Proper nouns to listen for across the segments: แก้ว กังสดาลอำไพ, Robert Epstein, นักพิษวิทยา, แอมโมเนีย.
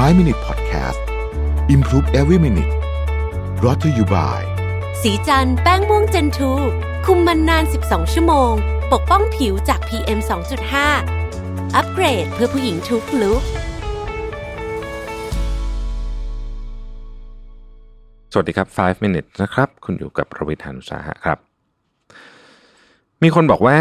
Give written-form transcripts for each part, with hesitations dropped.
5 Minute Podcast Improve Every Minute Brought to you by สีจันแป้งม่วงเจนทูคุมมันนาน12ชั่วโมงปกป้องผิวจาก PM 2.5 อัปเกรดเพื่อผู้หญิงทุกลุคสวัสดีครับ5 Minute นะครับคุณอยู่กับประวิตร หาญอุตสาหะครับมีคนบอกว่า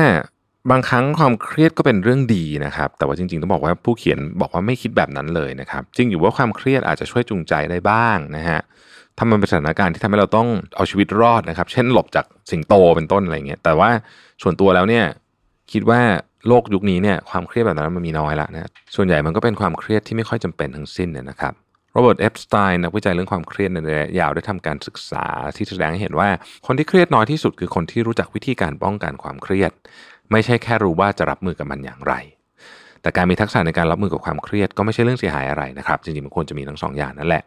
บางครั้งความเครียดก็เป็นเรื่องดีนะครับแต่ว่าจริงๆต้องบอกว่าผู้เขียนบอกว่าไม่คิดแบบนั้นเลยนะครับจริงอยู่ว่าความเครียดอาจจะช่วยจูงใจได้บ้างนะฮะถ้ามันเป็นสถานการณ์ที่ทำให้เราต้องเอาชีวิตรอดนะครับเช่นหลบจากสิงโตเป็นต้นอะไรเงี้ยแต่ว่าส่วนตัวแล้วเนี่ยคิดว่าโลกยุคนี้เนี่ยความเครียดแบบนั้นมันมีน้อยละนะส่วนใหญ่มันก็เป็นความเครียดที่ไม่ค่อยจำเป็นทั้งสิ้นนะครับRobert Epstein นักวิจัยเรื่องความเครียดในระยะยาวได้ทำการศึกษาที่แสดงให้เห็นว่าคนที่เครียดน้อยที่สุดคือคนที่รู้จักวิธีการป้องกันความเครียดไม่ใช่แค่รู้ว่าจะรับมือกับมันอย่างไรแต่การมีทักษะในการรับมือกับความเครียดก็ไม่ใช่เรื่องเสียหายอะไรนะครับจริงๆมันควรจะมีทั้ง2 อย่างนั่นแหล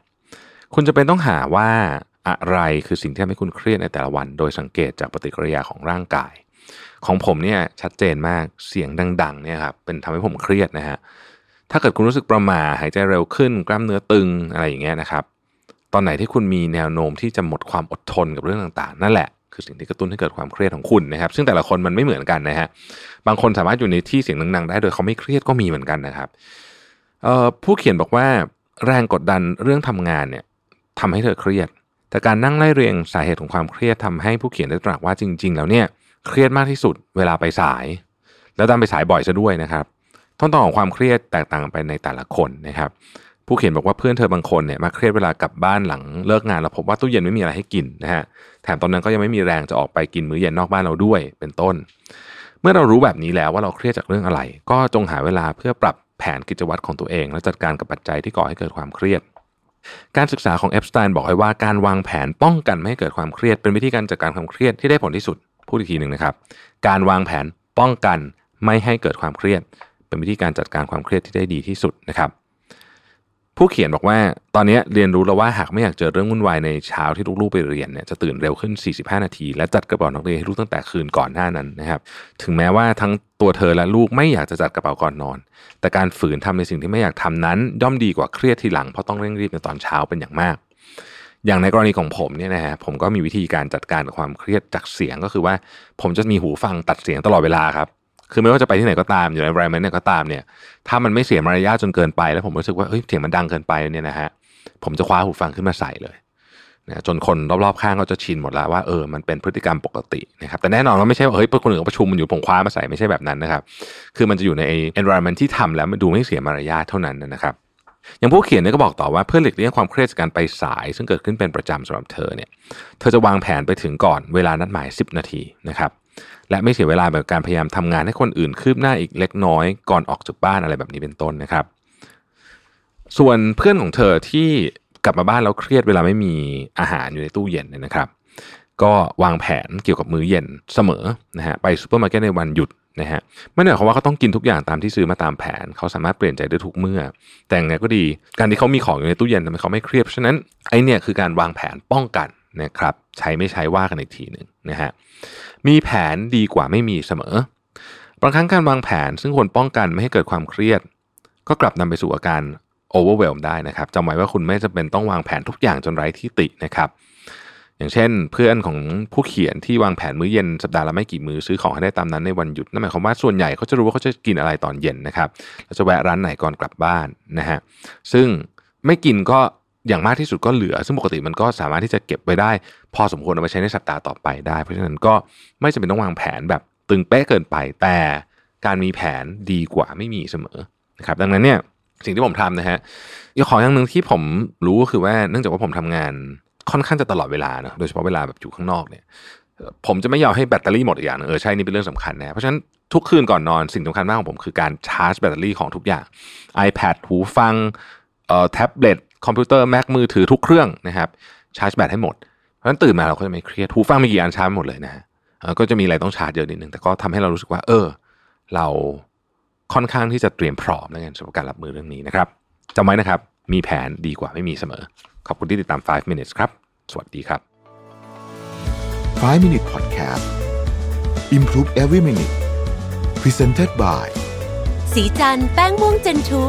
ะคุณจะเป็นต้องหาว่าอะไรคือสิ่งที่ทำให้คุณเครียดในแต่ละวันโดยสังเกตจากปฏิกิริยาของร่างกายของผมเนี่ยชัดเจนมากเสียงดังๆเนี่ยครับเป็นทำให้ผมเครียดนะฮะถ้าเกิดคุณรู้สึกประหม่าหายใจเร็วขึ้นกล้ามเนื้อตึงอะไรอย่างเงี้ยนะครับตอนไหนที่คุณมีแนวโน้มที่จะหมดความอดทนกับเรื่องต่างๆนั่นแหละคือสิ่งที่กระตุ้นให้เกิดความเครียดของคุณนะครับซึ่งแต่ละคนมันไม่เหมือนกันนะฮะบางคนสามารถอยู่ในที่เสียงดังๆได้โดยเขาไม่เครียดก็มีเหมือนกันนะครับผู้เขียนบอกว่าแรงกดดันเรื่องทำงานเนี่ยทำให้เธอเครียดแต่การนั่งไล่เรียงสาเหตุของความเครียดทำให้ผู้เขียนได้ตรัสว่าจริงๆแล้วเนี่ยเครียดมากที่สุดเวลาไปสายแล้วดันไปสายบ่อยซะด้วยนะครับต้นตอของความเครียดแตกต่างไปในแต่ละคนนะครับผู้เขียนบอกว่าเพื่อนเธอบางคนเนี่ยมาเครียดเวลากลับบ้านหลังเลิกงานแล้วพบว่าตู้เย็นไม่มีอะไรให้กินนะฮะแถมตอนนั้นก็ยังไม่มีแรงจะออกไปกินมื้อเย็นนอกบ้านเราด้วยเป็นต้นเมื่อเรารู้แบบนี้แล้วว่าเราเครียดจากเรื่องอะไรก็จงหาเวลาเพื่อปรับแผนกิจวัตรของตัวเองและจัดการกับปัจจัยที่ก่อให้เกิดความเครียดการศึกษาของเอปสไตน์บอกไว้ว่าการวางแผนป้องกันไม่ให้เกิดความเครียดเป็นวิธีการจัดการความเครียดที่ได้ผลที่สุดพูดอีกทีนึงนะครับการวางแผนป้องกันไม่ให้เกิดความเครียดเป็นวิธีการจัดการความเครียดที่ได้ดีที่สุดนะครับผู้เขียนบอกว่าตอนนี้เรียนรู้แล้วว่าหากไม่อยากเจอเรื่องวุ่นวายในเช้าที่ลูกๆไปเรียนเนี่ยจะตื่นเร็วขึ้น45นาทีและจัดกระเป๋านักเรียนให้ลูกตั้งแต่คืนก่อนหน้านั้นนะครับถึงแม้ว่าทั้งตัวเธอและลูกไม่อยากจะจัดกระเป๋าก่อนนอนแต่การฝืนทำในสิ่งที่ไม่อยากทำนั้นย่อมดีกว่าเครียดทีหลังเพราะต้องเร่งรีบในตอนเช้าเป็นอย่างมากอย่างในกรณีของผมเนี่ยนะฮะผมก็มีวิธีการจัดการกับความเครียดจากเสียงก็คือว่าผมจะมีหูฟังตัดเสียงตลอดเวลาครับคือไม่ว่าจะไปที่ไหนก็ตามอยู่ใน environment เนี่ยก็ตามเนี่ยถ้ามันไม่เสียมารยาทจนเกินไปแล้วผมรู้สึกว่าเฮ้ยเสียงมันดังเกินไปเนี่ยนะฮะผมจะคว้าหูฟังขึ้นมาใส่เลยนะจนคนรอบๆข้างก็จะชินหมดแล้วว่ามันเป็นพฤติกรรมปกตินะครับแต่แน่นอนว่าไม่ใช่ว่าเฮ้ยคนอื่นเขาประชุมมันอยู่ผมคว้ามาใส่ไม่ใช่แบบนั้นนะครับคือมันจะอยู่ใน environment ที่ทำแล้วมันดูไม่เสียมารยาทเท่านั้นนะครับอย่างผู้เขียนเนี่ยก็บอกต่อว่าเพื่อหลีกเลี่ยงความเครียดจากการไปสายซึ่งเกิดขึ้นเป็นประจำสำหรับเธอเนี่ยเธอจะวางแผนไปถึงก่อนเวลานัดหมาย10นาทีนะครับและไม่เสียเวลาแบบการพยายามทำงานให้คนอื่นคืบหน้าอีกเล็กน้อยก่อนออกจากบ้านอะไรแบบนี้เป็นต้นนะครับส่วนเพื่อนของเธอที่กลับมาบ้านแล้วเครียดเวลาไม่มีอาหารอยู่ในตู้เย็นเนี่ยนะครับก็วางแผนเกี่ยวกับมื้อเย็นเสมอนะฮะไปซูเปอร์มาร์เก็ตในวันหยุดนะฮะไม่ได้หมายความว่าเขาต้องกินทุกอย่างตามที่ซื้อมาตามแผนเขาสามารถเปลี่ยนใจได้ทุกเมื่อแต่อย่างไรก็ดีการที่เขามีของอยู่ในตู้เย็นทำให้เขาไม่เครียดฉะนั้นไอ้เนี่ยคือการวางแผนป้องกันนะครับใช้ไม่ใช้ว่ากันอีกทีนึงนะฮะมีแผนดีกว่าไม่มีเสมอบางครั้งการวางแผนซึ่งควรป้องกันไม่ให้เกิดความเครียดก็กลับนำไปสู่อาการ overwhelm ได้นะครับจำไว้ว่าคุณไม่จำเป็นต้องวางแผนทุกอย่างจนไร้ที่ตินะครับอย่างเช่นเพื่อนของผู้เขียนที่วางแผนมื้อเย็นสัปดาห์ละไม่กี่มื้อซื้อของให้ได้ตามนั้นในวันหยุดนั่นหมายความว่าส่วนใหญ่เขาจะรู้ว่าเขาจะกินอะไรตอนเย็นนะครับแล้วจะแวะร้านไหนก่อนกลับบ้านนะฮะซึ่งไม่กินก็อย่างมากที่สุดก็เหลือซึ่งปกติมันก็สามารถที่จะเก็บไว้ได้พอสมควรเอาไปใช้ในสัปดาห์ต่อไปได้เพราะฉะนั้นก็ไม่จำเป็นต้องวางแผนแบบตึงเป๊ะเกินไปแต่การมีแผนดีกว่าไม่มีเสมอนะครับดังนั้นเนี่ยสิ่งที่ผมทำนะฮะอย่างหนึ่งที่ผมรู้ก็คือว่าเนื่องจากว่าผมทำงานค่อนข้างจะตลอดเวลานะโดยเฉพาะเวลาแบบอยู่ข้างนอกเนี่ยผมจะไม่ยอมให้แบตเตอรี่หมดอย่างใช่นี่เป็นเรื่องสำคัญนะเพราะฉะนั้นทุกคืนก่อนนอนสิ่งสำคัญมากของผมคือการชาร์จแบตเตอรี่ของทุกอย่าง iPad หูฟังแท็บเล็ตคอมพิวเตอร์ Mac มือถือทุกเครื่องนะครับชาร์จแบตให้หมดเพราะฉะนั้นตื่นมาเราก็จะไม่เครียดหูฟังมีกี่อันชาร์จหมดเลยนะฮะก็จะมีอะไรต้องชาร์จเยอะนิดนึงแต่ก็ทำให้เรารู้สึกว่าเราค่อนข้างที่จะเตรียมพร้อมแล้วกันสำหรับการรับมือเรื่องนี้นะครับจำไว้นะครับมีแผนดีกว่าไม่มีเสมอขอบคุณที่ติดตาม5 minutes ครับสวัสดีครับ5 minute podcast improve every minute presented by สีจันแป้งม่วงเจนทู